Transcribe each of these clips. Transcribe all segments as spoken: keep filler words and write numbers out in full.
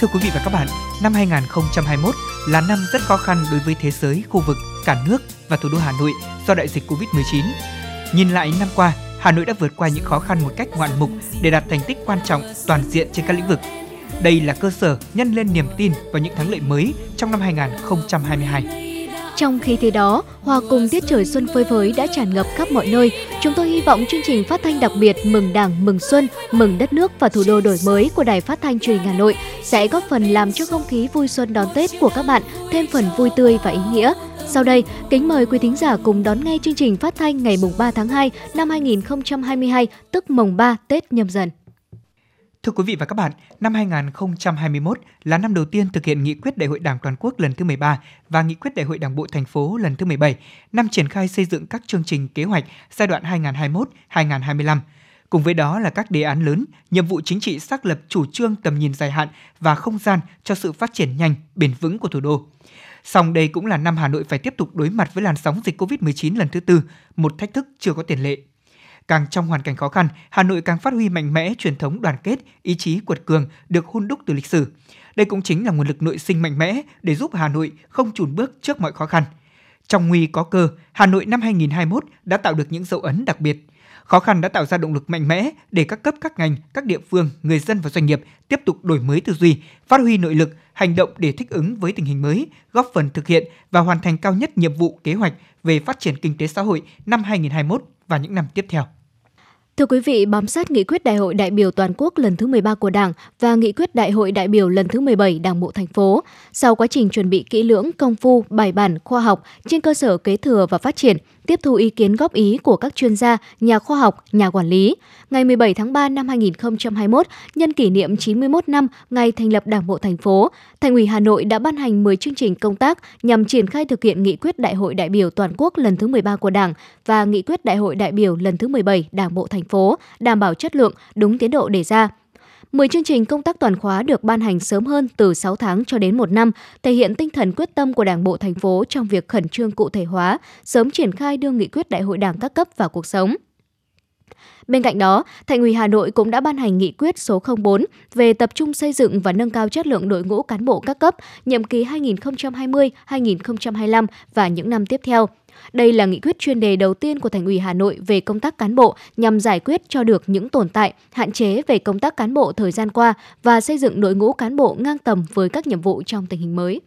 Thưa quý vị và các bạn, năm hai không hai mốt là năm rất khó khăn đối với thế giới, khu vực, cả nước và thủ đô Hà Nội do đại dịch cô vít mười chín. Nhìn lại năm qua, Hà Nội đã vượt qua những khó khăn một cách ngoạn mục để đạt thành tích quan trọng toàn diện trên các lĩnh vực. Đây là cơ sở nhân lên niềm tin vào những thắng lợi mới trong năm hai không hai hai. Trong khi thế đó, hòa cùng tiết trời xuân phơi phới đã tràn ngập khắp mọi nơi. Chúng tôi hy vọng chương trình phát thanh đặc biệt Mừng Đảng, Mừng Xuân, Mừng Đất nước và Thủ đô đổi mới của Đài Phát thanh Truyền hình Hà Nội sẽ góp phần làm cho không khí vui xuân đón Tết của các bạn thêm phần vui tươi và ý nghĩa. Sau đây, kính mời quý thính giả cùng đón nghe chương trình phát thanh ngày ba tháng hai năm hai nghìn không trăm hai mươi hai, tức mùng ba Tết Nhâm Dần. Thưa quý vị và các bạn, năm hai không hai mốt là năm đầu tiên thực hiện nghị quyết Đại hội Đảng Toàn quốc lần thứ mười ba và nghị quyết Đại hội Đảng Bộ Thành phố lần thứ mười bảy, năm triển khai xây dựng các chương trình kế hoạch giai đoạn hai nghìn không trăm hai mươi mốt đến hai nghìn không trăm hai mươi lăm. Cùng với đó là các đề án lớn, nhiệm vụ chính trị xác lập chủ trương tầm nhìn dài hạn và không gian cho sự phát triển nhanh, bền vững của thủ đô. Song đây cũng là năm Hà Nội phải tiếp tục đối mặt với làn sóng dịch cô vít mười chín lần thứ tư, một thách thức chưa có tiền lệ. Càng trong hoàn cảnh khó khăn, Hà Nội càng phát huy mạnh mẽ truyền thống đoàn kết, ý chí quật cường được hun đúc từ lịch sử. Đây cũng chính là nguồn lực nội sinh mạnh mẽ để giúp Hà Nội không chùn bước trước mọi khó khăn. Trong nguy có cơ, Hà Nội năm hai không hai mốt đã tạo được những dấu ấn đặc biệt. Khó khăn đã tạo ra động lực mạnh mẽ để các cấp, các ngành, các địa phương, người dân và doanh nghiệp tiếp tục đổi mới tư duy, phát huy nội lực, hành động để thích ứng với tình hình mới, góp phần thực hiện và hoàn thành cao nhất nhiệm vụ kế hoạch về phát triển kinh tế xã hội năm hai không hai mốt và những năm tiếp theo. Thưa quý vị, bám sát nghị quyết Đại hội đại biểu toàn quốc lần thứ mười ba của Đảng và nghị quyết Đại hội đại biểu lần thứ mười bảy Đảng Bộ Thành phố, sau quá trình chuẩn bị kỹ lưỡng, công phu, bài bản, khoa học trên cơ sở kế thừa và phát triển, tiếp thu ý kiến góp ý của các chuyên gia, nhà khoa học, nhà quản lý, ngày mười bảy tháng ba năm hai nghìn không trăm hai mươi mốt, nhân kỷ niệm chín mươi mốt năm ngày thành lập Đảng Bộ Thành phố, Thành ủy Hà Nội đã ban hành mười chương trình công tác nhằm triển khai thực hiện nghị quyết Đại hội đại biểu toàn quốc lần thứ mười ba của Đảng và nghị quyết Đại hội đại biểu lần thứ mười bảy Đảng Bộ Thành phố, đảm bảo chất lượng, đúng tiến độ đề ra. mười chương trình công tác toàn khóa được ban hành sớm hơn từ sáu tháng cho đến một năm, thể hiện tinh thần quyết tâm của Đảng Bộ Thành phố trong việc khẩn trương cụ thể hóa, sớm triển khai đưa nghị quyết Đại hội Đảng các cấp vào cuộc sống. Bên cạnh đó, Thành ủy Hà Nội cũng đã ban hành nghị quyết số không bốn về tập trung xây dựng và nâng cao chất lượng đội ngũ cán bộ các cấp, nhiệm kỳ hai nghìn không trăm hai mươi đến hai nghìn không trăm hai mươi lăm và những năm tiếp theo. Đây là nghị quyết chuyên đề đầu tiên của Thành ủy Hà Nội về công tác cán bộ nhằm giải quyết cho được những tồn tại, hạn chế về công tác cán bộ thời gian qua và xây dựng đội ngũ cán bộ ngang tầm với các nhiệm vụ trong tình hình mới.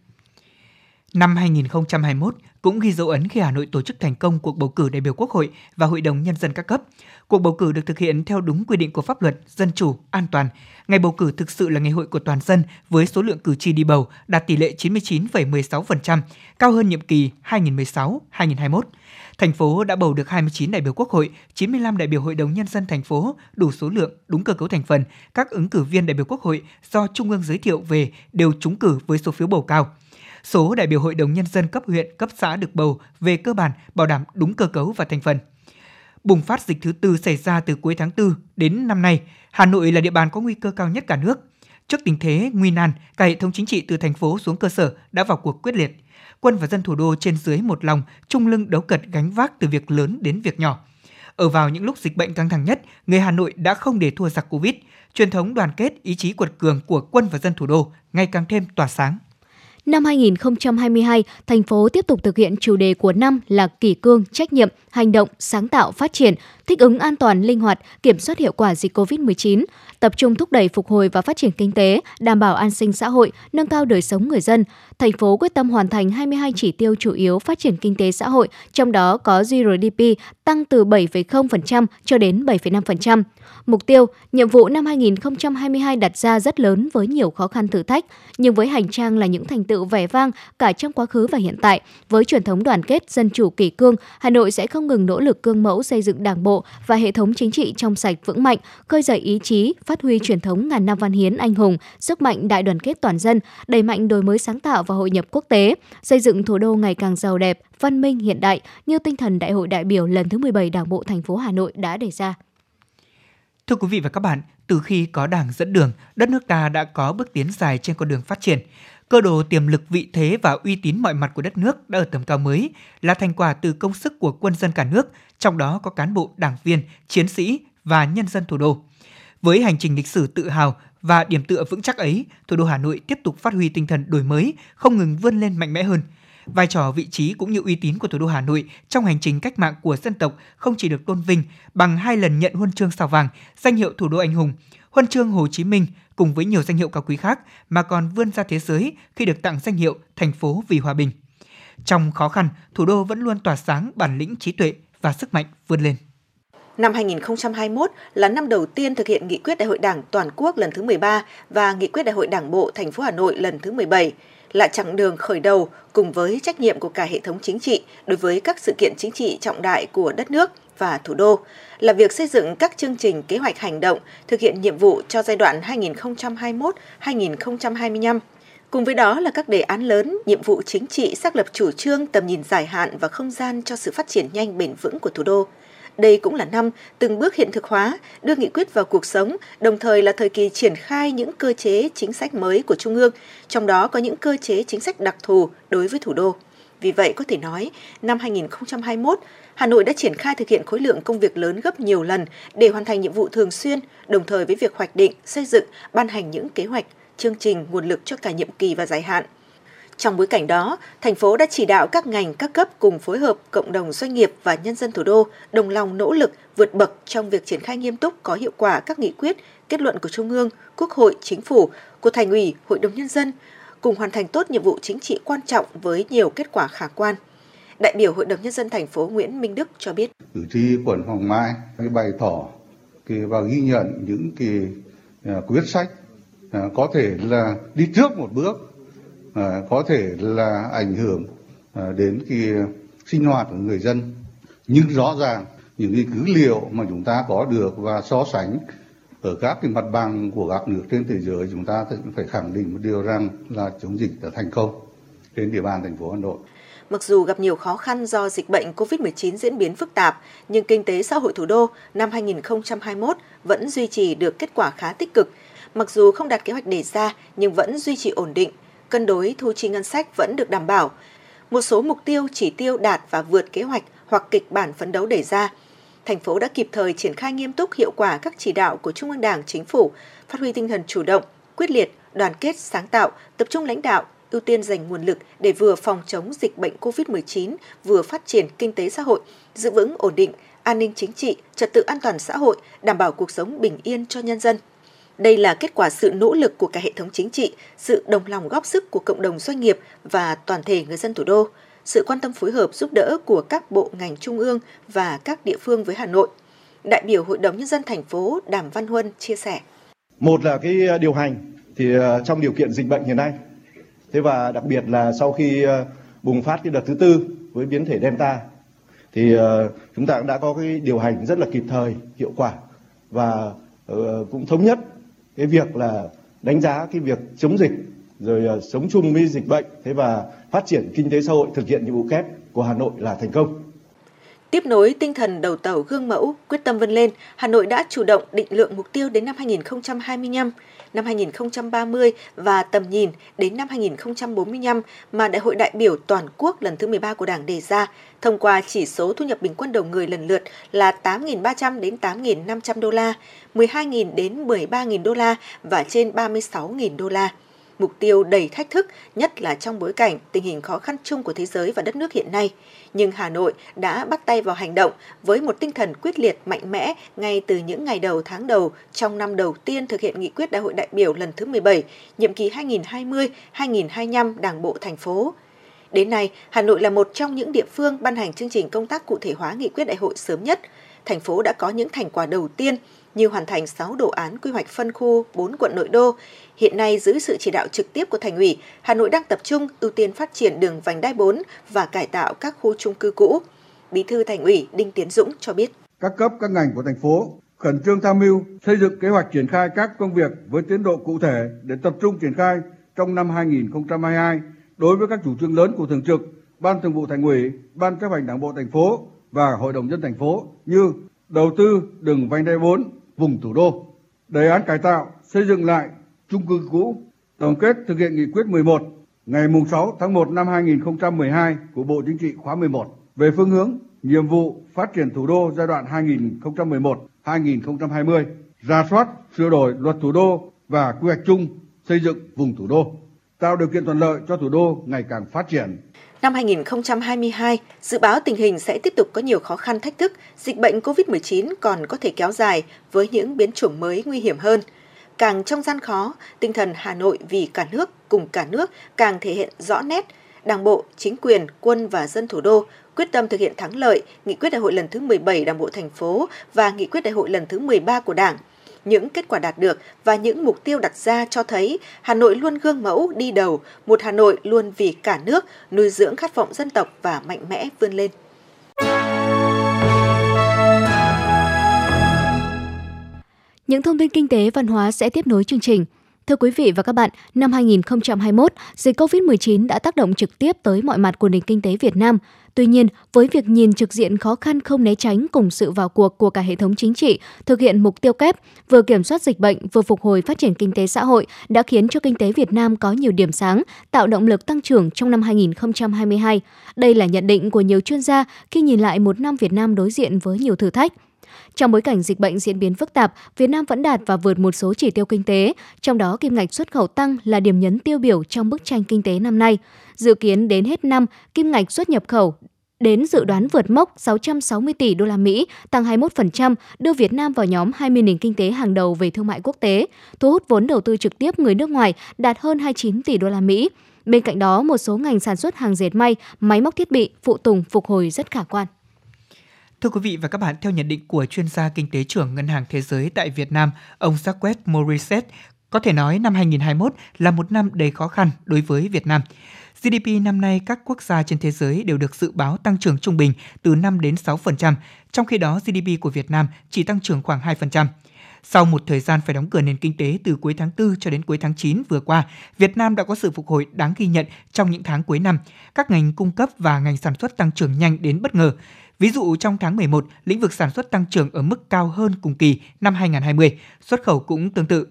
Năm hai không hai mốt cũng ghi dấu ấn khi Hà Nội tổ chức thành công cuộc bầu cử đại biểu Quốc hội và Hội đồng Nhân dân các cấp. Cuộc bầu cử được thực hiện theo đúng quy định của pháp luật, dân chủ, an toàn. Ngày bầu cử thực sự là ngày hội của toàn dân với số lượng cử tri đi bầu đạt tỷ lệ chín mươi chín phẩy mười sáu phần trăm, cao hơn nhiệm kỳ hai nghìn không trăm mười sáu đến hai nghìn không trăm hai mươi mốt. Thành phố đã bầu được hai mươi chín đại biểu Quốc hội, chín mươi lăm đại biểu Hội đồng Nhân dân thành phố, đủ số lượng, đúng cơ cấu thành phần. Các ứng cử viên đại biểu Quốc hội do Trung ương giới thiệu về đều trúng cử với số phiếu bầu cao. Số đại biểu Hội đồng Nhân dân cấp huyện, cấp xã được bầu về cơ bản bảo đảm đúng cơ cấu và thành phần. Bùng phát dịch thứ tư xảy ra từ cuối tháng tư đến năm nay, Hà Nội là địa bàn có nguy cơ cao nhất cả nước. Trước tình thế nguy nan, cả hệ thống chính trị từ thành phố xuống cơ sở đã vào cuộc quyết liệt. Quân và dân thủ đô trên dưới một lòng, chung lưng đấu cật gánh vác từ việc lớn đến việc nhỏ. Ở vào những lúc dịch bệnh căng thẳng nhất, người Hà Nội đã không để thua giặc Covid. Truyền thống đoàn kết, ý chí quật cường của quân và dân thủ đô ngày càng thêm tỏa sáng. Năm hai nghìn không trăm hai mươi hai, thành phố tiếp tục thực hiện chủ đề của năm là kỷ cương, trách nhiệm, hành động, sáng tạo, phát triển, thích ứng an toàn, linh hoạt, kiểm soát hiệu quả dịch cô vít mười chín, tập trung thúc đẩy phục hồi và phát triển kinh tế, đảm bảo an sinh xã hội, nâng cao đời sống người dân. Thành phố quyết tâm hoàn thành hai mươi hai chỉ tiêu chủ yếu phát triển kinh tế xã hội, trong đó có giê đê pê tăng từ bảy phẩy không phần trăm cho đến bảy phẩy năm phần trăm. Mục tiêu, nhiệm vụ năm hai nghìn không trăm hai mươi hai đặt ra rất lớn với nhiều khó khăn thử thách, nhưng với hành trang là những thành tựu vẻ vang cả trong quá khứ và hiện tại, với truyền thống đoàn kết, dân chủ, kỷ cương, Hà Nội sẽ không ngừng nỗ lực cương mẫu xây dựng Đảng bộ bộ và hệ thống chính trị trong sạch vững mạnh, khơi dậy ý chí, phát huy truyền thống ngàn năm văn hiến anh hùng, sức mạnh đại đoàn kết toàn dân, đẩy mạnh đổi mới sáng tạo và hội nhập quốc tế, xây dựng thủ đô ngày càng giàu đẹp, văn minh hiện đại như tinh thần Đại hội đại biểu lần thứ mười bảy Đảng bộ thành phố Hà Nội đã đề ra. Thưa quý vị và các bạn, từ khi có Đảng dẫn đường, đất nước ta đã có bước tiến dài trên con đường phát triển. Cơ đồ tiềm lực, vị thế và uy tín mọi mặt của đất nước đã ở tầm cao mới, là thành quả từ công sức của quân dân cả nước, trong đó có cán bộ, đảng viên, chiến sĩ và nhân dân thủ đô. Với hành trình lịch sử tự hào và điểm tựa vững chắc ấy, thủ đô Hà Nội tiếp tục phát huy tinh thần đổi mới, không ngừng vươn lên mạnh mẽ hơn. Vai trò, vị trí cũng như uy tín của thủ đô Hà Nội trong hành trình cách mạng của dân tộc không chỉ được tôn vinh bằng hai lần nhận huân chương Sao vàng, danh hiệu thủ đô anh hùng, huân chương Hồ Chí Minh cùng với nhiều danh hiệu cao quý khác, mà còn vươn ra thế giới khi được tặng danh hiệu thành phố vì hòa bình. Trong khó khăn, thủ đô vẫn luôn tỏa sáng bản lĩnh, trí tuệ và sức mạnh vươn lên. Năm hai nghìn không trăm hai mươi mốt là năm đầu tiên thực hiện nghị quyết Đại hội Đảng Toàn quốc lần thứ mười ba và nghị quyết Đại hội Đảng bộ thành phố Hà Nội lần thứ mười bảy. Là chặng đường khởi đầu cùng với trách nhiệm của cả hệ thống chính trị đối với các sự kiện chính trị trọng đại của đất nước và thủ đô, là việc xây dựng các chương trình, kế hoạch hành động, thực hiện nhiệm vụ cho giai đoạn hai nghìn không trăm hai mươi mốt đến hai nghìn không trăm hai mươi lăm. Cùng với đó là các đề án lớn, nhiệm vụ chính trị xác lập chủ trương, tầm nhìn dài hạn và không gian cho sự phát triển nhanh bền vững của thủ đô. Đây cũng là năm từng bước hiện thực hóa, đưa nghị quyết vào cuộc sống, đồng thời là thời kỳ triển khai những cơ chế chính sách mới của Trung ương, trong đó có những cơ chế chính sách đặc thù đối với thủ đô. Vì vậy, có thể nói, năm hai nghìn không trăm hai mươi mốt, Hà Nội đã triển khai thực hiện khối lượng công việc lớn gấp nhiều lần để hoàn thành nhiệm vụ thường xuyên, đồng thời với việc hoạch định, xây dựng, ban hành những kế hoạch, chương trình, nguồn lực cho cả nhiệm kỳ và dài hạn. Trong bối cảnh đó, thành phố đã chỉ đạo các ngành, các cấp cùng phối hợp cộng đồng doanh nghiệp và nhân dân thủ đô đồng lòng nỗ lực vượt bậc trong việc triển khai nghiêm túc, có hiệu quả các nghị quyết, kết luận của Trung ương, Quốc hội, Chính phủ, của Thành ủy, Hội đồng Nhân dân, cùng hoàn thành tốt nhiệm vụ chính trị quan trọng với nhiều kết quả khả quan. Đại biểu Hội đồng Nhân dân thành phố Nguyễn Minh Đức cho biết. Cử tri quận Hoàng Mai bày tỏ và ghi nhận những cái quyết sách có thể là đi trước một bước, À, có thể là ảnh hưởng à, đến cái sinh hoạt của người dân, nhưng rõ ràng những cái cứ liệu mà chúng ta có được và so sánh ở các cái mặt bằng của các nước trên thế giới, chúng ta phải khẳng định một điều rằng là chống dịch đã thành công trên địa bàn thành phố Hà Nội. Mặc dù gặp nhiều khó khăn do dịch bệnh covid mười chín diễn biến phức tạp, nhưng kinh tế xã hội thủ đô năm hai nghìn không trăm hai mươi mốt vẫn duy trì được kết quả khá tích cực. Mặc dù không đạt kế hoạch đề ra nhưng vẫn duy trì ổn định. Cân đối thu chi ngân sách vẫn được đảm bảo. Một số mục tiêu, chỉ tiêu đạt và vượt kế hoạch hoặc kịch bản phấn đấu đề ra. Thành phố đã kịp thời triển khai nghiêm túc, hiệu quả các chỉ đạo của Trung ương Đảng, Chính phủ, phát huy tinh thần chủ động, quyết liệt, đoàn kết, sáng tạo, tập trung lãnh đạo, ưu tiên dành nguồn lực để vừa phòng chống dịch bệnh covid mười chín, vừa phát triển kinh tế xã hội, giữ vững ổn định, an ninh chính trị, trật tự an toàn xã hội, đảm bảo cuộc sống bình yên cho nhân dân. Đây là kết quả sự nỗ lực của cả hệ thống chính trị, sự đồng lòng góp sức của cộng đồng doanh nghiệp và toàn thể người dân thủ đô, sự quan tâm phối hợp giúp đỡ của các bộ ngành trung ương và các địa phương với Hà Nội. Đại biểu Hội đồng Nhân dân thành phố Đàm Văn Huân chia sẻ. Một là cái điều hành thì trong điều kiện dịch bệnh hiện nay, thế và đặc biệt là sau khi bùng phát cái đợt thứ tư với biến thể Delta, thì chúng ta cũng đã có cái điều hành rất là kịp thời, hiệu quả và cũng thống nhất. Cái việc là đánh giá cái việc chống dịch, rồi sống chung với dịch bệnh, thế và phát triển kinh tế xã hội, thực hiện nhiệm vụ kép của Hà Nội là thành công. Tiếp nối tinh thần đầu tàu gương mẫu, quyết tâm vươn lên, Hà Nội đã chủ động định lượng mục tiêu đến năm hai nghìn không trăm hai mươi lăm, năm hai nghìn không trăm ba mươi và tầm nhìn đến năm hai nghìn không trăm bốn mươi lăm mà Đại hội đại biểu toàn quốc lần thứ mười ba của Đảng đề ra, thông qua chỉ số thu nhập bình quân đầu người lần lượt là tám nghìn ba trăm đến tám nghìn năm trăm đô la, mười hai nghìn đến mười ba nghìn đô la và trên ba mươi sáu nghìn đô la. Mục tiêu đầy thách thức, nhất là trong bối cảnh tình hình khó khăn chung của thế giới và đất nước hiện nay. Nhưng Hà Nội đã bắt tay vào hành động với một tinh thần quyết liệt, mạnh mẽ ngay từ những ngày đầu, tháng đầu trong năm đầu tiên thực hiện nghị quyết Đại hội đại biểu lần thứ mười bảy, nhiệm kỳ hai nghìn không trăm hai mươi đến hai nghìn không trăm hai mươi lăm Đảng bộ thành phố. Đến nay, Hà Nội là một trong những địa phương ban hành chương trình công tác cụ thể hóa nghị quyết đại hội sớm nhất. Thành phố đã có những thành quả đầu tiên như hoàn thành sáu đồ án quy hoạch phân khu bốn quận nội đô. Hiện nay, dưới sự chỉ đạo trực tiếp của Thành ủy, Hà Nội đang tập trung ưu tiên phát triển đường vành đai bốn và cải tạo các khu chung cư cũ. Bí thư Thành ủy Đinh Tiến Dũng cho biết. các cấp các ngành của thành phố khẩn trương tham mưu xây dựng kế hoạch triển khai các công việc với tiến độ cụ thể để tập trung triển khai trong năm hai nghìn không trăm hai mươi hai đối với các chủ trương lớn của Thường trực, Ban Thường vụ Thành ủy, Ban Chấp hành Đảng bộ thành phố và Hội đồng nhân thành phố như đầu tư đường vành đai bốn vùng thủ đô, đề án cải tạo xây dựng lại chung cư cũ, tổng kết thực hiện nghị quyết mười một ngày sáu tháng một năm hai nghìn không trăm mười hai của Bộ Chính trị khóa mười một về phương hướng, nhiệm vụ phát triển thủ đô giai đoạn hai nghìn không trăm mười một đến hai nghìn không trăm hai mươi, rà soát, sửa đổi luật thủ đô và quy hoạch chung xây dựng vùng thủ đô, tạo điều kiện thuận lợi cho thủ đô ngày càng phát triển. Năm hai nghìn không trăm hai mươi hai, dự báo tình hình sẽ tiếp tục có nhiều khó khăn thách thức, dịch bệnh covid mười chín còn có thể kéo dài với những biến chủng mới nguy hiểm hơn. Càng trong gian khó, tinh thần Hà Nội vì cả nước, cùng cả nước càng thể hiện rõ nét. Đảng bộ, chính quyền, quân và dân thủ đô quyết tâm thực hiện thắng lợi nghị quyết đại hội lần thứ mười bảy Đảng bộ thành phố và nghị quyết đại hội lần thứ mười ba của Đảng. Những kết quả đạt được và những mục tiêu đặt ra cho thấy Hà Nội luôn gương mẫu đi đầu, một Hà Nội luôn vì cả nước, nuôi dưỡng khát vọng dân tộc và mạnh mẽ vươn lên. Những thông tin kinh tế văn hóa sẽ tiếp nối chương trình. Thưa quý vị và các bạn, năm hai nghìn không trăm hai mươi mốt, dịch covid mười chín đã tác động trực tiếp tới mọi mặt của nền kinh tế Việt Nam. Tuy nhiên, với việc nhìn trực diện khó khăn không né tránh cùng sự vào cuộc của cả hệ thống chính trị, thực hiện mục tiêu kép, vừa kiểm soát dịch bệnh, vừa phục hồi phát triển kinh tế xã hội đã khiến cho kinh tế Việt Nam có nhiều điểm sáng, tạo động lực tăng trưởng trong năm hai nghìn không trăm hai mươi hai. Đây là nhận định của nhiều chuyên gia khi nhìn lại một năm Việt Nam đối diện với nhiều thử thách. Trong bối cảnh dịch bệnh diễn biến phức tạp, Việt Nam vẫn đạt và vượt một số chỉ tiêu kinh tế, trong đó kim ngạch xuất khẩu tăng là điểm nhấn tiêu biểu trong bức tranh kinh tế năm nay. Dự kiến đến hết năm, kim ngạch xuất nhập khẩu đến dự đoán vượt mốc sáu trăm sáu mươi tỷ đô la Mỹ, tăng hai mươi mốt phần trăm, đưa Việt Nam vào nhóm hai mươi nền kinh tế hàng đầu về thương mại quốc tế, thu hút vốn đầu tư trực tiếp người nước ngoài đạt hơn hai mươi chín tỷ đô la Mỹ. Bên cạnh đó, một số ngành sản xuất hàng dệt may, máy móc thiết bị, phụ tùng phục hồi rất khả quan. Thưa quý vị và các bạn, theo nhận định của chuyên gia kinh tế trưởng Ngân hàng Thế giới tại Việt Nam, ông Jacques Morisset, có thể nói năm hai nghìn không trăm hai mươi mốt là một năm đầy khó khăn đối với Việt Nam. giê đê pê năm nay các quốc gia trên thế giới đều được dự báo tăng trưởng trung bình từ năm đến sáu phần trăm, trong khi đó giê đê pê của Việt Nam chỉ tăng trưởng khoảng hai phần trăm. Sau một thời gian phải đóng cửa nền kinh tế từ cuối tháng tư cho đến cuối tháng chín vừa qua, Việt Nam đã có sự phục hồi đáng ghi nhận trong những tháng cuối năm. Các ngành cung cấp và ngành sản xuất tăng trưởng nhanh đến bất ngờ. Ví dụ trong tháng mười một, lĩnh vực sản xuất tăng trưởng ở mức cao hơn cùng kỳ năm hai nghìn không trăm hai mươi, xuất khẩu cũng tương tự.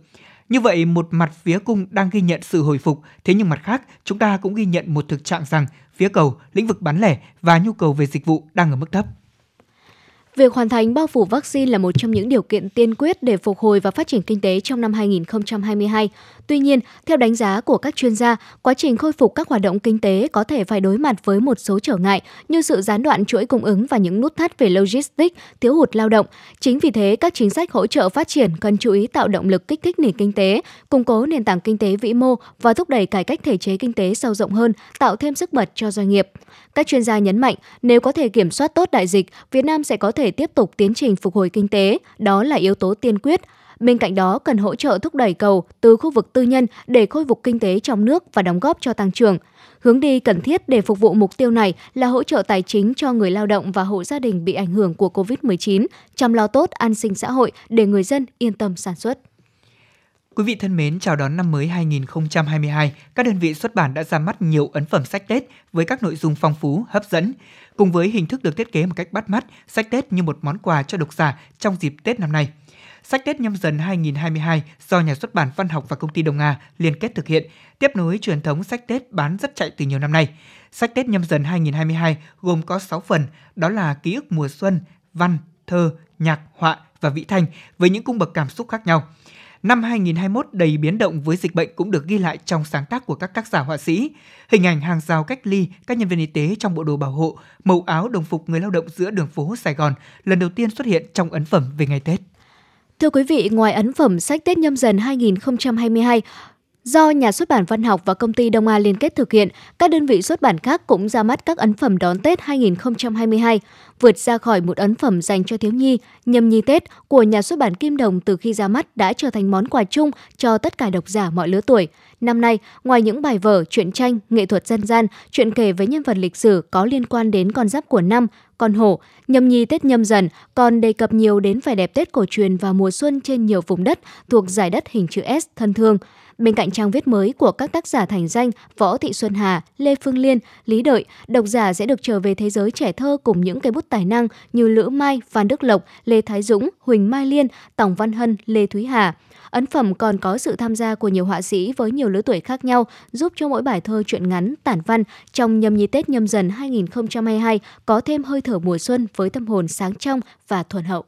Như vậy, một mặt phía cung đang ghi nhận sự hồi phục, thế nhưng mặt khác, chúng ta cũng ghi nhận một thực trạng rằng phía cầu, lĩnh vực bán lẻ và nhu cầu về dịch vụ đang ở mức thấp. Việc hoàn thành bao phủ vaccine là một trong những điều kiện tiên quyết để phục hồi và phát triển kinh tế trong năm hai nghìn không trăm hai mươi hai. Tuy nhiên, theo đánh giá của các chuyên gia, quá trình khôi phục các hoạt động kinh tế có thể phải đối mặt với một số trở ngại như sự gián đoạn chuỗi cung ứng và những nút thắt về logistics, thiếu hụt lao động. Chính vì thế, các chính sách hỗ trợ phát triển cần chú ý tạo động lực kích thích nền kinh tế, củng cố nền tảng kinh tế vĩ mô và thúc đẩy cải cách thể chế kinh tế sâu rộng hơn, tạo thêm sức bật cho doanh nghiệp. Các chuyên gia nhấn mạnh, nếu có thể kiểm soát tốt đại dịch, Việt Nam sẽ có thể để tiếp tục tiến trình phục hồi kinh tế, đó là yếu tố tiên quyết. Bên cạnh đó, cần hỗ trợ thúc đẩy cầu từ khu vực tư nhân để khôi phục kinh tế trong nước và đóng góp cho tăng trưởng. Hướng đi cần thiết để phục vụ mục tiêu này là hỗ trợ tài chính cho người lao động và hộ gia đình bị ảnh hưởng của covid mười chín, chăm lo tốt an sinh xã hội để người dân yên tâm sản xuất. Quý vị thân mến, chào đón năm mới hai nghìn không trăm hai mươi hai, các đơn vị xuất bản đã ra mắt nhiều ấn phẩm sách Tết với các nội dung phong phú, hấp dẫn. Cùng với hình thức được thiết kế một cách bắt mắt, sách Tết như một món quà cho độc giả trong dịp Tết năm nay. Sách Tết Nhâm Dần hai nghìn không trăm hai mươi hai do Nhà xuất bản Văn học và Công ty Đông A liên kết thực hiện, tiếp nối truyền thống sách Tết bán rất chạy từ nhiều năm nay. Sách Tết Nhâm Dần hai nghìn không trăm hai mươi hai gồm có sáu phần, đó là ký ức mùa xuân, văn, thơ, nhạc, họa và vĩ thanh với những cung bậc cảm xúc khác nhau. Năm hai nghìn không trăm hai mươi mốt đầy biến động với dịch bệnh cũng được ghi lại trong sáng tác của các tác giả họa sĩ. Hình ảnh hàng rào cách ly, các nhân viên y tế trong bộ đồ bảo hộ, màu áo đồng phục người lao động giữa đường phố Sài Gòn lần đầu tiên xuất hiện trong ấn phẩm về ngày Tết. Thưa quý vị, ngoài ấn phẩm sách Tết Nhâm Dần hai nghìn không trăm hai mươi hai, Do Nhà xuất bản Văn học và Công ty Đông A liên kết thực hiện, các đơn vị xuất bản khác cũng ra mắt các ấn phẩm đón Tết hai nghìn không trăm hai mươi hai, vượt ra khỏi một ấn phẩm dành cho thiếu nhi, nhâm nhi Tết của Nhà xuất bản Kim Đồng từ khi ra mắt đã trở thành món quà chung cho tất cả độc giả mọi lứa tuổi. Năm nay, ngoài những bài vở, truyện tranh, nghệ thuật dân gian, chuyện kể với nhân vật lịch sử có liên quan đến con giáp của năm, con hổ, nhâm nhi Tết Nhâm Dần còn đề cập nhiều đến vẻ đẹp Tết cổ truyền và mùa xuân trên nhiều vùng đất thuộc dải đất hình chữ S thân thương. Bên cạnh trang viết mới của các tác giả thành danh Võ Thị Xuân Hà, Lê Phương Liên, Lý Đợi, độc giả sẽ được trở về thế giới trẻ thơ cùng những cây bút tài năng như Lữ Mai, Phan Đức Lộc, Lê Thái Dũng, Huỳnh Mai Liên, Tòng Văn Hân, Lê Thúy Hà. Ấn phẩm còn có sự tham gia của nhiều họa sĩ với nhiều lứa tuổi khác nhau, giúp cho mỗi bài thơ, truyện ngắn, tản văn trong nhâm nhi Tết Nhâm Dần hai nghìn không trăm hai mươi hai có thêm hơi thở mùa xuân với tâm hồn sáng trong và thuần hậu.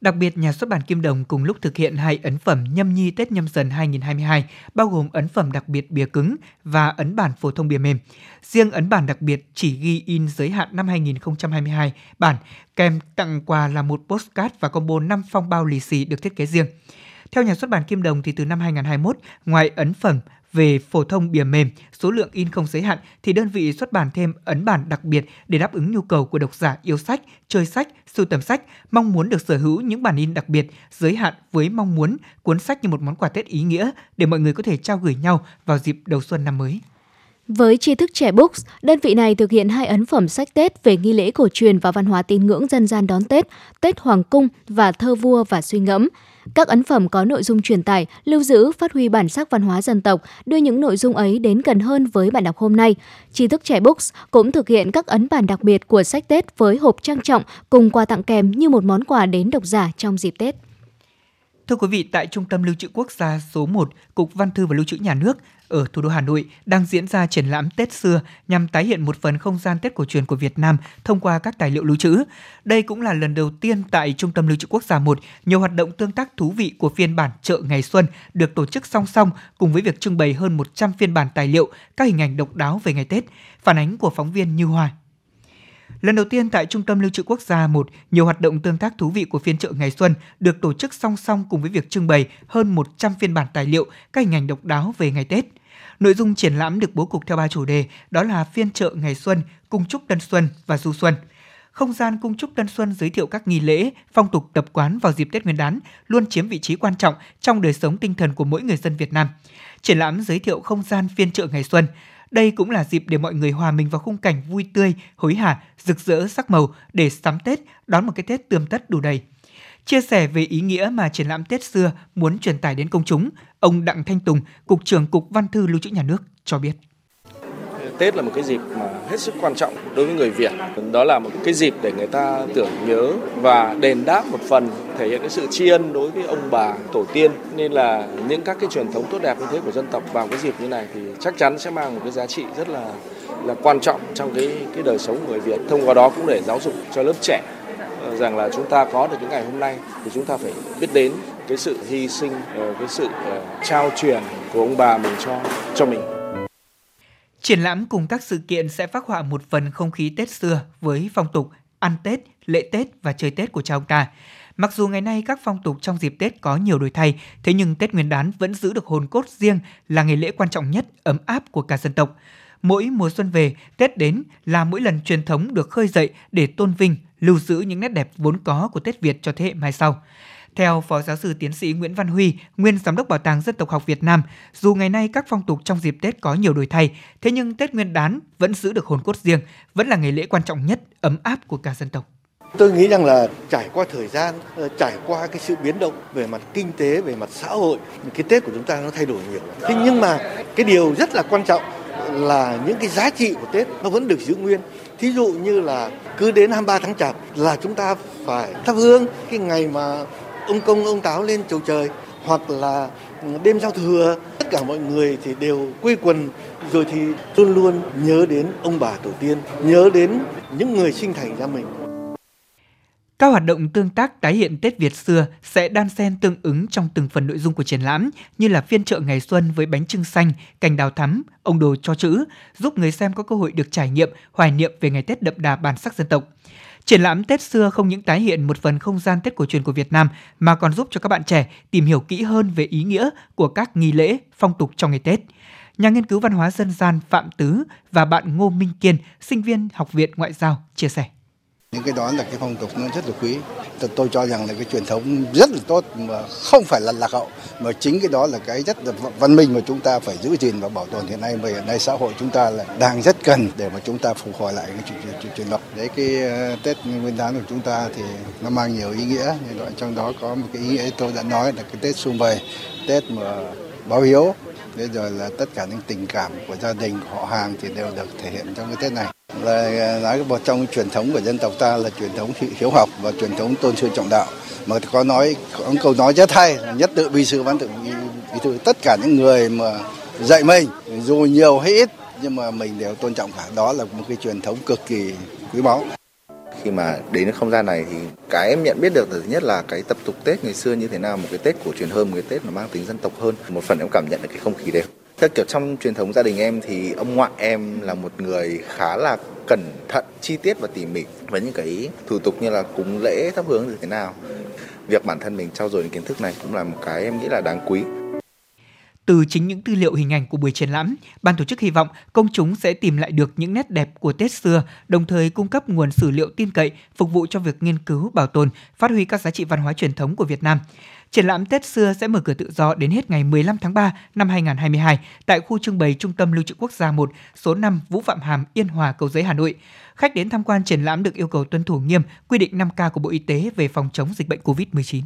Đặc biệt, Nhà xuất bản Kim Đồng cùng lúc thực hiện hai ấn phẩm nhâm nhi Tết Nhâm Dần hai nghìn không trăm hai mươi hai, bao gồm ấn phẩm đặc biệt bìa cứng và ấn bản phổ thông bìa mềm. Riêng ấn bản đặc biệt chỉ ghi in giới hạn năm hai nghìn không trăm hai mươi hai bản, kèm tặng quà là một postcard và combo năm phong bao lì xì được thiết kế riêng. Theo Nhà xuất bản Kim Đồng, thì từ năm hai nghìn không trăm hai mươi mốt, ngoài ấn phẩm về phổ thông bìa mềm, số lượng in không giới hạn, thì đơn vị xuất bản thêm ấn bản đặc biệt để đáp ứng nhu cầu của độc giả yêu sách, chơi sách, sưu tầm sách, mong muốn được sở hữu những bản in đặc biệt giới hạn với mong muốn cuốn sách như một món quà Tết ý nghĩa để mọi người có thể trao gửi nhau vào dịp đầu xuân năm mới. Với tri thức trẻ Books, đơn vị này thực hiện hai ấn phẩm sách Tết về nghi lễ cổ truyền và văn hóa tín ngưỡng dân gian đón Tết, Tết Hoàng Cung và Thơ Vua và Suy Ngẫm. Các ấn phẩm có nội dung truyền tải, lưu giữ, phát huy bản sắc văn hóa dân tộc, đưa những nội dung ấy đến gần hơn với bạn đọc hôm nay. Tri thức trẻ Books cũng thực hiện các ấn bản đặc biệt của sách Tết với hộp trang trọng cùng quà tặng kèm như một món quà đến độc giả trong dịp Tết. Thưa quý vị, tại Trung tâm Lưu trữ Quốc gia số một, Cục Văn thư và Lưu trữ Nhà nước ở thủ đô Hà Nội đang diễn ra triển lãm Tết xưa nhằm tái hiện một phần không gian Tết cổ truyền của Việt Nam thông qua các tài liệu lưu trữ. Đây cũng là lần đầu tiên tại Trung tâm Lưu trữ Quốc gia một, nhiều hoạt động tương tác thú vị của phiên bản chợ ngày xuân được tổ chức song song cùng với việc trưng bày hơn một trăm phiên bản tài liệu, các hình ảnh độc đáo về ngày Tết. Phản ánh của phóng viên Như Hoài. Lần đầu tiên tại Trung tâm Lưu trữ Quốc gia một, nhiều hoạt động tương tác thú vị của phiên chợ ngày xuân được tổ chức song song cùng với việc trưng bày hơn một trăm phiên bản tài liệu, các hình ảnh độc đáo về ngày Tết. Nội dung triển lãm được bố cục theo ba chủ đề, đó là phiên chợ ngày xuân, cung chúc tân xuân và du xuân. Không gian cung chúc tân xuân giới thiệu các nghi lễ, phong tục tập quán vào dịp Tết Nguyên đán luôn chiếm vị trí quan trọng trong đời sống tinh thần của mỗi người dân Việt Nam. Triển lãm giới thiệu không gian phiên chợ ngày xuân. Đây cũng là dịp để mọi người hòa mình vào khung cảnh vui tươi, hối hả, rực rỡ sắc màu để sắm Tết, đón một cái Tết tươm tất đủ đầy. Chia sẻ về ý nghĩa mà triển lãm Tết xưa muốn truyền tải đến công chúng, ông Đặng Thanh Tùng, Cục trưởng Cục Văn thư Lưu trữ Nhà nước cho biết. Tết là một cái dịp mà hết sức quan trọng đối với người Việt. Đó là một cái dịp để người ta tưởng nhớ và đền đáp một phần, thể hiện cái sự tri ân đối với ông bà, tổ tiên. Nên là những các cái truyền thống tốt đẹp như thế của dân tộc vào cái dịp như này thì chắc chắn sẽ mang một cái giá trị rất là là quan trọng trong cái cái đời sống của người Việt. Thông qua đó cũng để giáo dục cho lớp trẻ rằng là chúng ta có được những ngày hôm nay thì chúng ta phải biết đến cái sự hy sinh, cái sự trao truyền của ông bà mình cho cho mình. Triển lãm cùng các sự kiện sẽ phác họa một phần không khí Tết xưa với phong tục ăn Tết, lễ Tết và chơi Tết của cha ông ta. Mặc dù ngày nay các phong tục trong dịp Tết có nhiều đổi thay, thế nhưng Tết Nguyên đán vẫn giữ được hồn cốt riêng là ngày lễ quan trọng nhất, ấm áp của cả dân tộc. Mỗi mùa xuân về, Tết đến là mỗi lần truyền thống được khơi dậy để tôn vinh, lưu giữ những nét đẹp vốn có của Tết Việt cho thế hệ mai sau. Theo Phó Giáo sư Tiến sĩ Nguyễn Văn Huy, nguyên Giám đốc Bảo tàng Dân tộc học Việt Nam, dù ngày nay các phong tục trong dịp Tết có nhiều đổi thay, thế nhưng Tết Nguyên đán vẫn giữ được hồn cốt riêng, vẫn là ngày lễ quan trọng nhất, ấm áp của cả dân tộc. Tôi nghĩ rằng là trải qua thời gian, trải qua cái sự biến động về mặt kinh tế, về mặt xã hội, cái Tết của chúng ta nó thay đổi nhiều. Thế nhưng mà cái điều rất là quan trọng là những cái giá trị của Tết nó vẫn được giữ nguyên. Thí dụ như là cứ đến hai mươi ba tháng Chạp là chúng ta phải thắp hương cái ngày mà ông Công, ông Táo lên chầu trời, hoặc là đêm giao thừa, tất cả mọi người thì đều quây quần, rồi thì luôn luôn nhớ đến ông bà tổ tiên, nhớ đến những người sinh thành ra mình. Các hoạt động tương tác tái hiện Tết Việt xưa sẽ đan xen tương ứng trong từng phần nội dung của triển lãm, như là phiên chợ ngày xuân với bánh chưng xanh, cành đào thắm, ông đồ cho chữ, giúp người xem có cơ hội được trải nghiệm, hoài niệm về ngày Tết đậm đà bản sắc dân tộc. Triển lãm Tết xưa không những tái hiện một phần không gian Tết cổ truyền của Việt Nam mà còn giúp cho các bạn trẻ tìm hiểu kỹ hơn về ý nghĩa của các nghi lễ, phong tục trong ngày Tết. Nhà nghiên cứu văn hóa dân gian Phạm Tứ và bạn Ngô Minh Kiên, sinh viên Học viện Ngoại giao, chia sẻ. Những cái đó là cái phong tục nó rất là quý. Tôi cho rằng là cái truyền thống rất là tốt mà không phải là lạc hậu, mà chính cái đó là cái rất là văn minh mà chúng ta phải giữ gìn và bảo tồn hiện nay. Mà hiện nay xã hội chúng ta là đang rất cần để mà chúng ta phục hồi lại cái truyền thống. Đấy, cái Tết Nguyên đán của chúng ta thì nó mang nhiều ý nghĩa. Trong đó có một cái ý nghĩa tôi đã nói là cái Tết sum vầy, Tết mà báo hiếu. Thế rồi là tất cả những tình cảm của gia đình, họ hàng thì đều được thể hiện trong cái Tết này. Là nói một trong cái truyền thống của dân tộc ta là truyền thống hiếu học và truyền thống tôn sư trọng đạo. Mà có nói có câu nói rất hay, nhất tự vi sư văn tự vi thư. Tất cả những người mà dạy mình, dù nhiều hay ít, nhưng mà mình đều tôn trọng cả. Đó là một cái truyền thống cực kỳ quý báu. Khi mà đến không gian này thì cái em nhận biết được là thứ nhất là cái tập tục Tết ngày xưa như thế nào, một cái Tết cổ truyền hơn, một cái Tết mà mang tính dân tộc hơn. Một phần em cảm nhận được cái không khí đấy. Theo kiểu trong truyền thống gia đình em thì ông ngoại em là một người khá là cẩn thận, chi tiết và tỉ mỉ với những cái thủ tục như là cúng lễ, thắp hương như thế nào. Việc bản thân mình trau dồi những kiến thức này cũng là một cái em nghĩ là đáng quý. Từ chính những tư liệu hình ảnh của buổi triển lãm, ban tổ chức hy vọng công chúng sẽ tìm lại được những nét đẹp của Tết xưa, đồng thời cung cấp nguồn sử liệu tin cậy, phục vụ cho việc nghiên cứu, bảo tồn, phát huy các giá trị văn hóa truyền thống của Việt Nam. Triển lãm Tết xưa sẽ mở cửa tự do đến hết ngày mười lăm tháng ba năm hai nghìn không trăm hai mươi hai tại khu trưng bày Trung tâm Lưu trữ Quốc gia một, số năm Vũ Phạm Hàm, Yên Hòa, Cầu Giấy, Hà Nội. Khách đến tham quan triển lãm được yêu cầu tuân thủ nghiêm quy định năm K của Bộ Y tế về phòng chống dịch bệnh covid mười chín.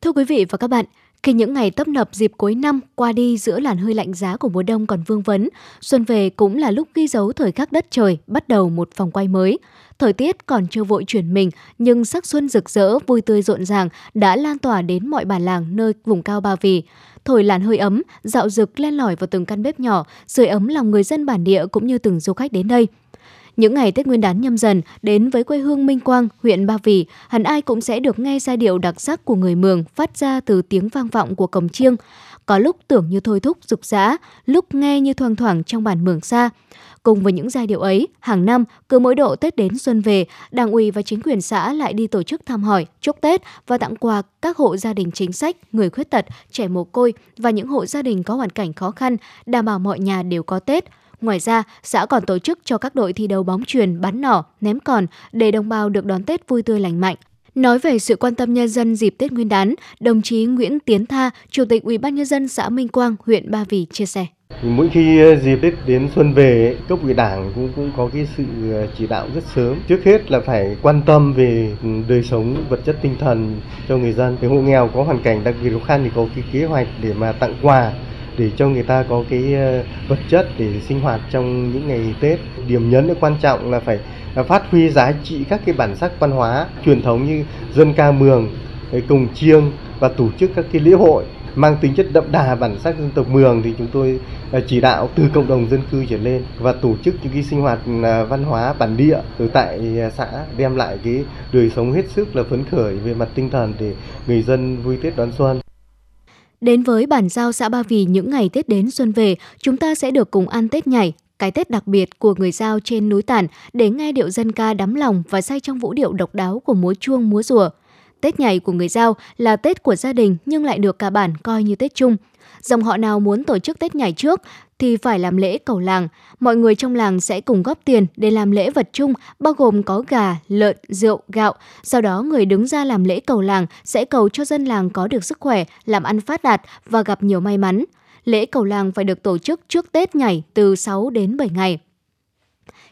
Thưa quý vị và các bạn, khi những ngày tấp nập dịp cuối năm qua đi giữa làn hơi lạnh giá của mùa đông còn vương vấn, xuân về cũng là lúc ghi dấu thời khắc đất trời bắt đầu một vòng quay mới. Thời tiết còn chưa vội chuyển mình, nhưng sắc xuân rực rỡ, vui tươi rộn ràng đã lan tỏa đến mọi bản làng nơi vùng cao Ba Vì. Thổi làn hơi ấm, dạo dực len lỏi vào từng căn bếp nhỏ, sưởi ấm lòng người dân bản địa cũng như từng du khách đến đây. Những ngày Tết Nguyên đán Nhâm Dần, đến với quê hương Minh Quang, huyện Ba Vì, hẳn ai cũng sẽ được nghe giai điệu đặc sắc của người Mường phát ra từ tiếng vang vọng của cồng chiêng. Có lúc tưởng như thôi thúc rục rã, lúc nghe như thoang thoảng trong bản Mường xa. Cùng với những giai điệu ấy, hàng năm, cứ mỗi độ Tết đến xuân về, Đảng ủy và chính quyền xã lại đi tổ chức thăm hỏi, chúc Tết và tặng quà các hộ gia đình chính sách, người khuyết tật, trẻ mồ côi và những hộ gia đình có hoàn cảnh khó khăn, đảm bảo mọi nhà đều có Tết. Ngoài ra, xã còn tổ chức cho các đội thi đấu bóng chuyền, bắn nỏ, ném còn để đồng bào được đón Tết vui tươi lành mạnh. Nói về sự quan tâm nhân dân dịp Tết Nguyên đán, đồng chí Nguyễn Tiến Tha, Chủ tịch Ủy ban nhân dân xã Minh Quang, huyện Ba Vì chia sẻ: mỗi khi dịp Tết đến xuân về, cấp ủy Đảng cũng cũng có cái sự chỉ đạo rất sớm. Trước hết là phải quan tâm về đời sống vật chất tinh thần cho người dân. Cái hộ nghèo có hoàn cảnh đặc biệt khó khăn thì có cái kế hoạch để mà tặng quà, để cho người ta có cái vật chất để sinh hoạt trong những ngày Tết. Điểm nhấn quan trọng là phải phát huy giá trị các cái bản sắc văn hóa truyền thống như dân ca Mường, cồng chiêng và tổ chức các cái lễ hội mang tính chất đậm đà bản sắc dân tộc Mường. Thì chúng tôi chỉ đạo từ cộng đồng dân cư trở lên và tổ chức những cái sinh hoạt văn hóa bản địa từ tại xã, đem lại cái đời sống hết sức là phấn khởi về mặt tinh thần để người dân vui Tết đón xuân. Đến với bản giao xã Ba Vì những ngày Tết đến xuân về, chúng ta sẽ được cùng ăn Tết nhảy, cái Tết đặc biệt của người Dao trên núi Tản, để nghe điệu dân ca đắm lòng và say trong vũ điệu độc đáo của múa chuông, múa rùa. Tết nhảy của người Dao là Tết của gia đình nhưng lại được cả bản coi như Tết chung. Dòng họ nào muốn tổ chức Tết nhảy trước thì phải làm lễ cầu làng. Mọi người trong làng sẽ cùng góp tiền để làm lễ vật chung, bao gồm có gà, lợn, rượu, gạo. Sau đó người đứng ra làm lễ cầu làng sẽ cầu cho dân làng có được sức khỏe, làm ăn phát đạt và gặp nhiều may mắn. Lễ cầu làng phải được tổ chức trước Tết nhảy từ sáu đến bảy ngày.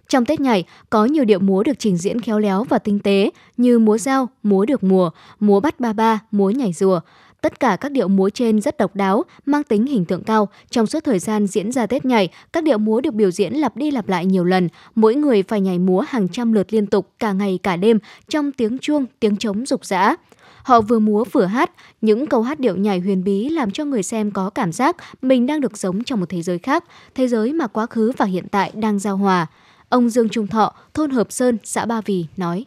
Trong Tết nhảy, có nhiều điệu múa được trình diễn khéo léo và tinh tế như múa dao, múa được mùa, múa bắt ba ba, múa nhảy rùa. Tất cả các điệu múa trên rất độc đáo, mang tính hình tượng cao. Trong suốt thời gian diễn ra Tết nhảy, các điệu múa được biểu diễn lặp đi lặp lại nhiều lần. Mỗi người phải nhảy múa hàng trăm lượt liên tục cả ngày cả đêm trong tiếng chuông, tiếng trống rục rã. Họ vừa múa vừa hát, những câu hát điệu nhảy huyền bí làm cho người xem có cảm giác mình đang được sống trong một thế giới khác, thế giới mà quá khứ và hiện tại đang giao hòa. Ông Dương Trung Thọ, thôn Hợp Sơn, xã Ba Vì nói.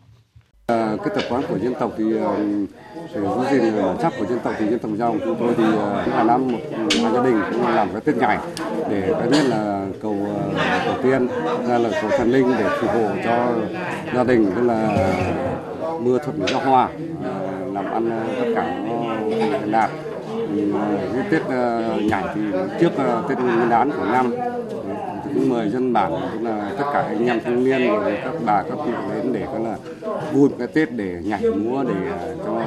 À, cái tập quán của dân tộc thì giữ gìn bản sắc của dân tộc thì dân tộc giao chúng tôi thì hàng năm một hai gia đình cũng làm cái Tết nhảy để cái nhất là cầu tổ tiên ra là cầu thần linh để phù hộ cho gia đình, tức là mưa thuận gió hòa, làm ăn tất cả thành đạt. Cái Tết nhảy thì trước Tết Nguyên đán của năm cũng mời dân bản là tất cả anh em thanh niên rồi các bà các cụ đến để có là vui cái Tết để nhảy múa để cho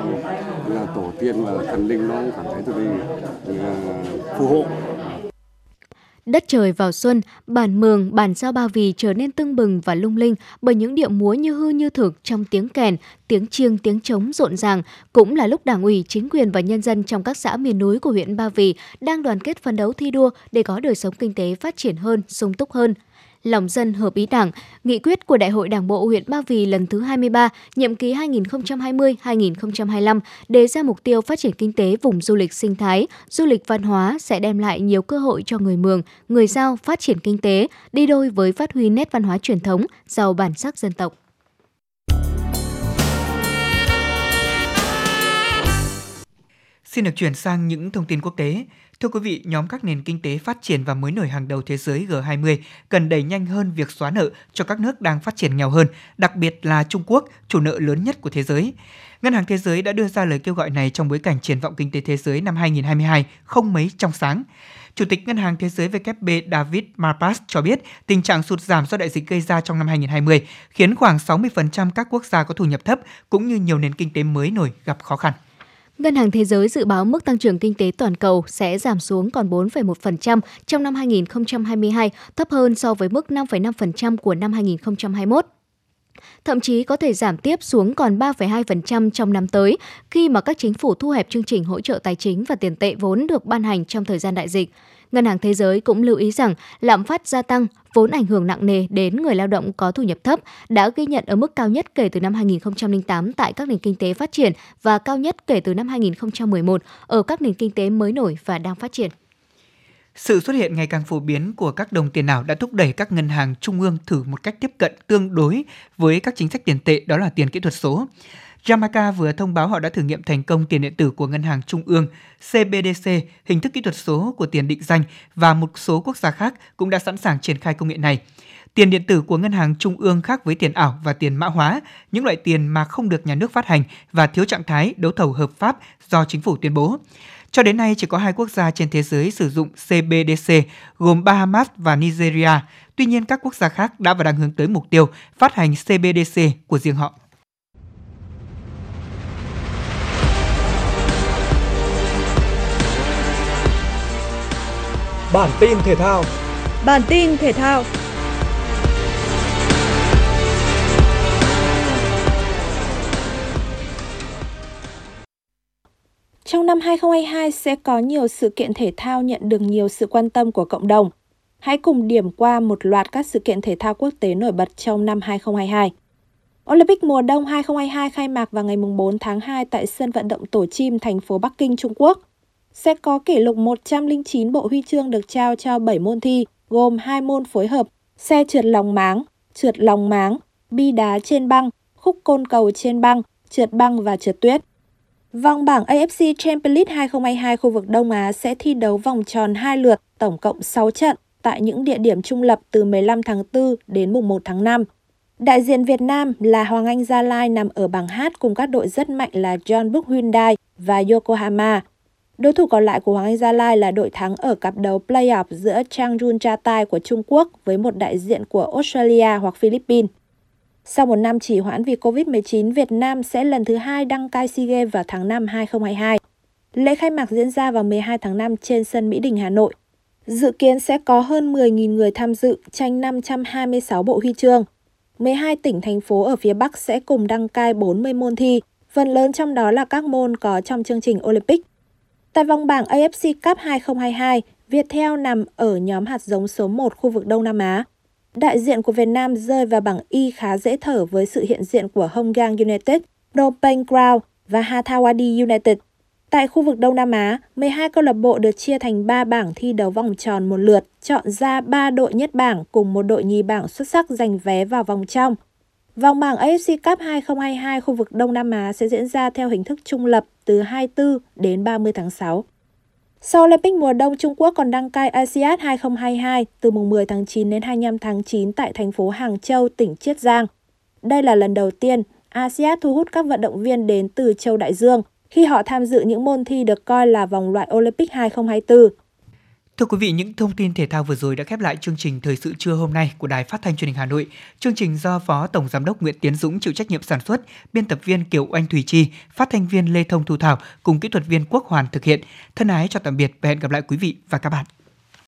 là tổ tiên và thần linh nó cảm thấy tôi đi phù hộ. Đất trời vào xuân, bản Mường, bản Sao Ba Vì trở nên tưng bừng và lung linh bởi những điệu múa như hư như thực trong tiếng kèn, tiếng chiêng, tiếng trống rộn ràng. Cũng là lúc Đảng ủy, chính quyền và nhân dân trong các xã miền núi của huyện Ba Vì đang đoàn kết phấn đấu thi đua để có đời sống kinh tế phát triển hơn, sung túc hơn. Lòng dân hợp ý Đảng, nghị quyết của Đại hội Đảng bộ huyện Ba Vì lần thứ hai mươi ba, nhiệm kỳ hai nghìn không trăm hai mươi đến hai nghìn không trăm hai mươi lăm đề ra mục tiêu phát triển kinh tế vùng du lịch sinh thái, du lịch văn hóa sẽ đem lại nhiều cơ hội cho người Mường, người Dao phát triển kinh tế, đi đôi với phát huy nét văn hóa truyền thống, giàu bản sắc dân tộc. Xin được chuyển sang những thông tin quốc tế. Thưa quý vị, nhóm các nền kinh tế phát triển và mới nổi hàng đầu thế giới G hai mươi cần đẩy nhanh hơn việc xóa nợ cho các nước đang phát triển nghèo hơn, đặc biệt là Trung Quốc, chủ nợ lớn nhất của thế giới. Ngân hàng Thế giới đã đưa ra lời kêu gọi này trong bối cảnh triển vọng kinh tế thế giới năm hai nghìn không trăm hai mươi hai không mấy trong sáng. Chủ tịch Ngân hàng Thế giới vê kép bê David Malpass cho biết tình trạng sụt giảm do đại dịch gây ra trong năm hai nghìn không trăm hai mươi khiến khoảng sáu mươi phần trăm các quốc gia có thu nhập thấp cũng như nhiều nền kinh tế mới nổi gặp khó khăn. Ngân hàng Thế giới dự báo mức tăng trưởng kinh tế toàn cầu sẽ giảm xuống còn bốn phẩy một phần trăm trong năm hai nghìn không trăm hai mươi hai, thấp hơn so với mức năm phẩy năm phần trăm của năm hai nghìn không trăm hai mươi mốt. Thậm chí có thể giảm tiếp xuống còn ba phẩy hai phần trăm trong năm tới khi mà các chính phủ thu hẹp chương trình hỗ trợ tài chính và tiền tệ vốn được ban hành trong thời gian đại dịch. Ngân hàng Thế giới cũng lưu ý rằng lạm phát gia tăng vốn ảnh hưởng nặng nề đến người lao động có thu nhập thấp đã ghi nhận ở mức cao nhất kể từ năm hai nghìn không trăm lẻ tám tại các nền kinh tế phát triển và cao nhất kể từ năm hai nghìn không trăm mười một ở các nền kinh tế mới nổi và đang phát triển. Sự xuất hiện ngày càng phổ biến của các đồng tiền ảo đã thúc đẩy các ngân hàng trung ương thử một cách tiếp cận tương đối với các chính sách tiền tệ, đó là tiền kỹ thuật số. Jamaica vừa thông báo họ đã thử nghiệm thành công tiền điện tử của Ngân hàng Trung ương C B D C, hình thức kỹ thuật số của tiền định danh, và một số quốc gia khác cũng đã sẵn sàng triển khai công nghệ này. Tiền điện tử của Ngân hàng Trung ương khác với tiền ảo và tiền mã hóa, những loại tiền mà không được nhà nước phát hành và thiếu trạng thái đấu thầu hợp pháp do chính phủ tuyên bố. Cho đến nay, chỉ có hai quốc gia trên thế giới sử dụng C B D C, gồm Bahamas và Nigeria. Tuy nhiên, các quốc gia khác đã và đang hướng tới mục tiêu phát hành C B D C của riêng họ. Bản tin thể thao. Bản tin thể thao. Trong năm hai nghìn không trăm hai mươi hai sẽ có nhiều sự kiện thể thao nhận được nhiều sự quan tâm của cộng đồng. Hãy cùng điểm qua một loạt các sự kiện thể thao quốc tế nổi bật trong năm hai nghìn không trăm hai mươi hai. Olympic mùa đông hai nghìn không trăm hai mươi hai khai mạc vào ngày bốn tháng hai tại sân vận động Tổ Chim, thành phố Bắc Kinh, Trung Quốc. Sẽ có kỷ lục một trăm lẻ chín bộ huy chương được trao cho bảy môn thi, gồm hai môn phối hợp, xe trượt lòng máng, trượt lòng máng, bi đá trên băng, khúc côn cầu trên băng, trượt băng và trượt tuyết. Vòng bảng a ép xê Champions League hai nghìn không trăm hai mươi hai khu vực Đông Á sẽ thi đấu vòng tròn hai lượt, tổng cộng sáu trận, tại những địa điểm trung lập từ mười lăm tháng tư đến mùng một tháng năm. Đại diện Việt Nam là Hoàng Anh Gia Lai nằm ở bảng H cùng các đội rất mạnh là Jeonbuk Hyundai và Yokohama. Đối thủ còn lại của Hoàng Anh Gia Lai là đội thắng ở cặp đấu play-off giữa Changchun Jatai của Trung Quốc với một đại diện của Australia hoặc Philippines. Sau một năm trì hoãn vì covid mười chín, Việt Nam sẽ lần thứ hai đăng cai SEA Games vào tháng năm hai nghìn không trăm hai mươi hai. Lễ khai mạc diễn ra vào mười hai tháng năm trên sân Mỹ Đình, Hà Nội. Dự kiến sẽ có hơn mười nghìn người tham dự, tranh năm trăm hai mươi sáu bộ huy chương. mười hai tỉnh, thành phố ở phía Bắc sẽ cùng đăng cai bốn mươi môn thi, phần lớn trong đó là các môn có trong chương trình Olympic. Tại vòng bảng a ép xê Cup hai nghìn không trăm hai mươi hai, Viettel nằm ở nhóm hạt giống số một khu vực Đông Nam Á. Đại diện của Việt Nam rơi vào bảng Y khá dễ thở với sự hiện diện của Hong Gang United, Phnom Penh Crown và Hathawadi United. Tại khu vực Đông Nam Á, mười hai câu lạc bộ được chia thành ba bảng thi đấu vòng tròn một lượt, chọn ra ba đội nhất bảng cùng một đội nhì bảng xuất sắc giành vé vào vòng trong. Vòng bảng a ép xê Cup hai không hai hai khu vực Đông Nam Á sẽ diễn ra theo hình thức trung lập từ hai mươi tư đến ba mươi tháng sáu. Sau Olympic mùa đông, Trung Quốc còn đăng cai a si ad hai không hai hai từ mùng mười tháng chín đến hai mươi lăm tháng chín tại thành phố Hàng Châu, tỉnh Chiết Giang. Đây là lần đầu tiên a si ad thu hút các vận động viên đến từ châu Đại Dương khi họ tham dự những môn thi được coi là vòng loại Olympic hai không hai tư. Thưa quý vị, những thông tin thể thao vừa rồi đã khép lại chương trình Thời sự trưa hôm nay của Đài Phát thanh Truyền hình Hà Nội. Chương trình do Phó Tổng Giám đốc Nguyễn Tiến Dũng chịu trách nhiệm sản xuất, biên tập viên Kiều Anh Thùy Chi, phát thanh viên Lê Thông Thu Thảo cùng kỹ thuật viên Quốc Hoàn thực hiện. Thân ái chào tạm biệt và hẹn gặp lại quý vị và các bạn.